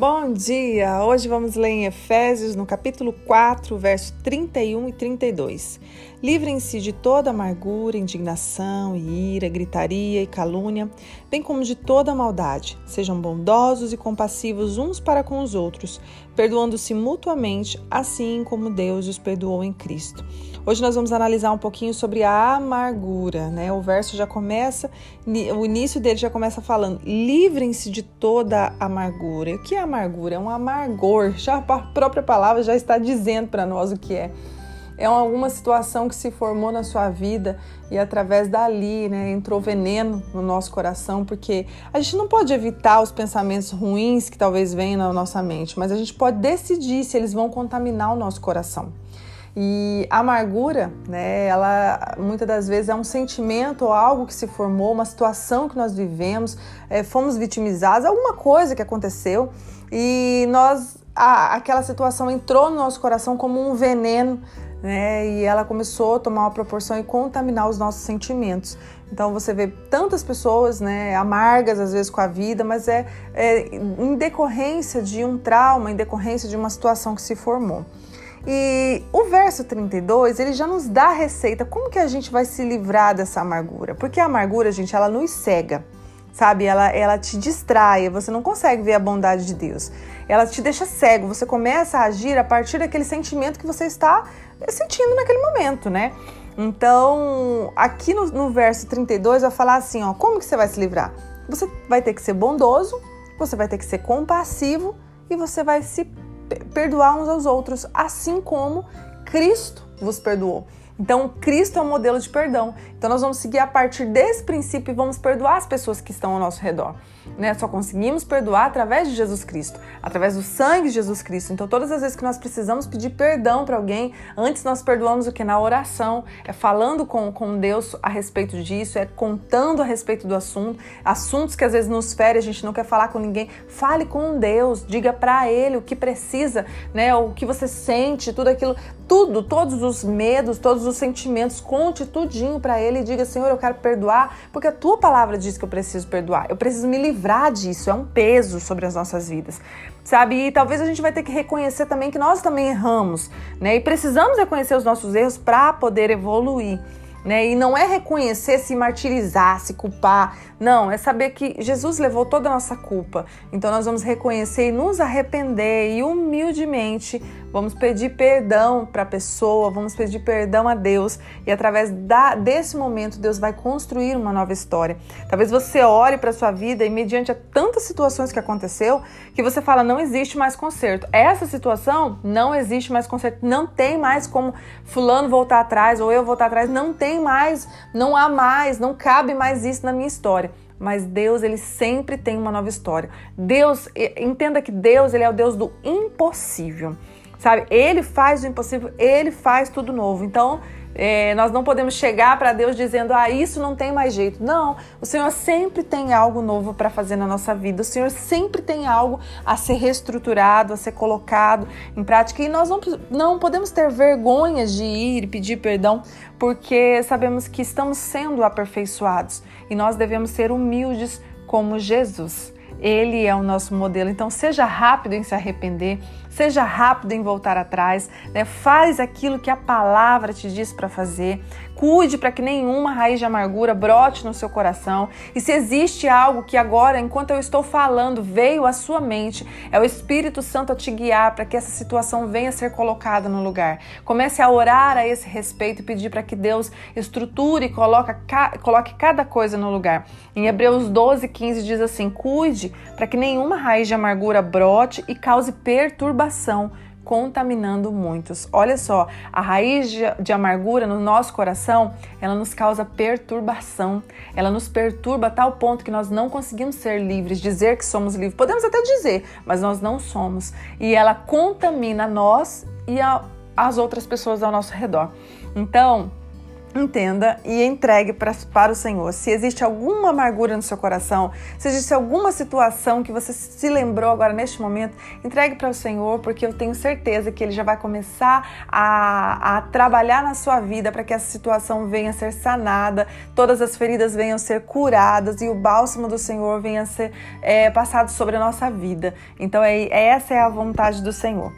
Bom dia! Hoje vamos ler em Efésios, no capítulo 4, versos 31 e 32. Livrem-se de toda amargura, indignação e ira, gritaria e calúnia, bem como de toda maldade. Sejam bondosos e compassivos uns para com os outros, perdoando-se mutuamente, assim como Deus os perdoou em Cristo. Hoje nós vamos analisar um pouquinho sobre a amargura, né? O verso já começa, o início dele já começa falando, livrem-se de toda amargura. O que é amargura? É um amargor. Já a própria palavra já está dizendo para nós o que é. É alguma situação que se formou na sua vida e através dali, né, entrou veneno no nosso coração, porque a gente não pode evitar os pensamentos ruins que talvez venham na nossa mente, mas a gente pode decidir se eles vão contaminar o nosso coração. E a amargura, né, ela muitas das vezes é um sentimento ou algo que se formou, uma situação que nós vivemos, fomos vitimizados, alguma coisa que aconteceu e aquela situação entrou no nosso coração como um veneno, né, e ela começou a tomar uma proporção e contaminar os nossos sentimentos. Então você vê tantas pessoas, né, amargas às vezes com a vida, mas é em decorrência de um trauma, em decorrência de uma situação que se formou. E o verso 32, ele já nos dá a receita, como que a gente vai se livrar dessa amargura? Porque a amargura, gente, ela nos cega, sabe? Ela te distrai, você não consegue ver a bondade de Deus. Ela te deixa cego, você começa a agir a partir daquele sentimento que você está sentindo naquele momento, né? Então, aqui no verso 32 vai falar assim, ó, como que você vai se livrar? Você vai ter que ser bondoso, você vai ter que ser compassivo e você vai se perdoar uns aos outros, assim como Cristo vos perdoou. Então, Cristo é um modelo de perdão. Então, nós vamos seguir a partir desse princípio e vamos perdoar as pessoas que estão ao nosso redor, né? Só conseguimos perdoar através de Jesus Cristo, através do sangue de Jesus Cristo. Então, todas as vezes que nós precisamos pedir perdão para alguém, antes nós perdoamos o que? Na oração, é falando com Deus a respeito disso, é contando a respeito do assunto, assuntos que às vezes nos ferem, a gente não quer falar com ninguém. Fale com Deus, diga para Ele o que precisa, né? O que você sente, tudo aquilo, tudo, todos os medos, todos os sentimentos, conte tudinho para Ele e diga, Senhor, eu quero perdoar, porque a Tua palavra diz que eu preciso perdoar, eu preciso me livrar disso, é um peso sobre as nossas vidas, sabe? E talvez a gente vai ter que reconhecer também que nós também erramos, né? E precisamos reconhecer os nossos erros para poder evoluir, né? E não é reconhecer, se martirizar, se culpar, não, é saber que Jesus levou toda a nossa culpa, então nós vamos reconhecer e nos arrepender e humildemente vamos pedir perdão para a pessoa, vamos pedir perdão a Deus e através desse momento Deus vai construir uma nova história. Talvez você olhe para a sua vida e mediante a tantas situações que aconteceu, que você fala, não existe mais conserto, essa situação não existe mais conserto, não tem mais como fulano voltar atrás ou eu voltar atrás, não tem mais, não há mais, não cabe mais isso na minha história. Mas Deus, Ele sempre tem uma nova história. Deus, entenda que Deus, Ele é o Deus do impossível, sabe? Ele faz o impossível, Ele faz tudo novo. Então, nós não podemos chegar para Deus dizendo, isso não tem mais jeito. Não, o Senhor sempre tem algo novo para fazer na nossa vida. O Senhor sempre tem algo a ser reestruturado, a ser colocado em prática. E nós não podemos ter vergonha de ir e pedir perdão, porque sabemos que estamos sendo aperfeiçoados. E nós devemos ser humildes como Jesus. Ele é o nosso modelo, então seja rápido em se arrepender, seja rápido em voltar atrás, né? Faz aquilo que a palavra te diz para fazer, cuide para que nenhuma raiz de amargura brote no seu coração e se existe algo que agora, enquanto eu estou falando, veio à sua mente, é o Espírito Santo a te guiar para que essa situação venha a ser colocada no lugar. Comece a orar a esse respeito e pedir para que Deus estruture e coloque cada coisa no lugar. Em Hebreus 12:15 diz assim, cuide para que nenhuma raiz de amargura brote e cause perturbação, contaminando muitos. Olha só, a raiz de amargura no nosso coração, ela nos causa perturbação, ela nos perturba a tal ponto que nós não conseguimos ser livres, dizer que somos livres. Podemos até dizer, mas nós não somos. E ela contamina nós e as outras pessoas ao nosso redor. Então, entenda e entregue para o Senhor. Se existe alguma amargura no seu coração, se existe alguma situação que você se lembrou agora neste momento, entregue para o Senhor, porque eu tenho certeza que Ele já vai começar a trabalhar na sua vida para que essa situação venha a ser sanada, todas as feridas venham a ser curadas e o bálsamo do Senhor venha a ser passado sobre a nossa vida. Então essa é a vontade do Senhor.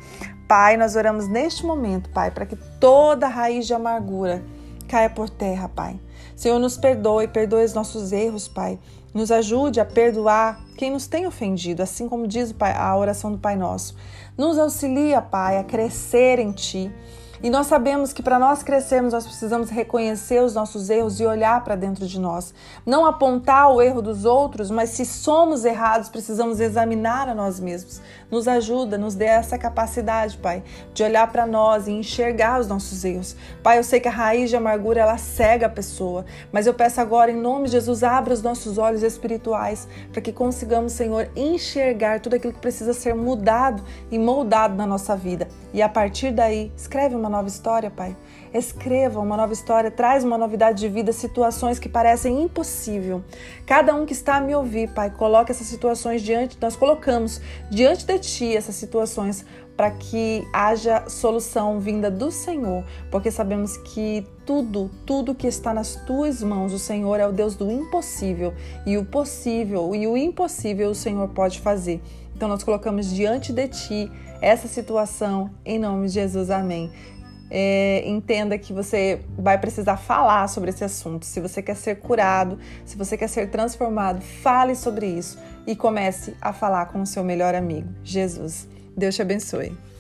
Pai, nós oramos neste momento, Pai, para que toda raiz de amargura caia por terra, Pai. Senhor, nos perdoe os nossos erros, Pai. Nos ajude a perdoar quem nos tem ofendido, assim como diz a oração do Pai Nosso. Nos auxilia, Pai, a crescer em Ti. E nós sabemos que para nós crescermos, nós precisamos reconhecer os nossos erros e olhar para dentro de nós. Não apontar o erro dos outros, mas se somos errados, precisamos examinar a nós mesmos. Nos ajuda, nos dê essa capacidade, Pai, de olhar para nós e enxergar os nossos erros. Pai, eu sei que a raiz de amargura, ela cega a pessoa, mas eu peço agora, em nome de Jesus, abra os nossos olhos espirituais para que consigamos, Senhor, enxergar tudo aquilo que precisa ser mudado e moldado na nossa vida. E a partir daí, escreve uma nova história, Pai. Escreva uma nova história, traz uma novidade de vida, situações que parecem impossível. Cada um que está a me ouvir, Pai, coloque essas situações nós colocamos diante de Ti essas situações para que haja solução vinda do Senhor, porque sabemos que tudo que está nas Tuas mãos, o Senhor é o Deus do impossível, e o possível e o impossível o Senhor pode fazer. Então nós colocamos diante de Ti essa situação, em nome de Jesus, amém. Entenda que você vai precisar falar sobre esse assunto. Se você quer ser curado, se você quer ser transformado, fale sobre isso e comece a falar com o seu melhor amigo, Jesus. Deus te abençoe.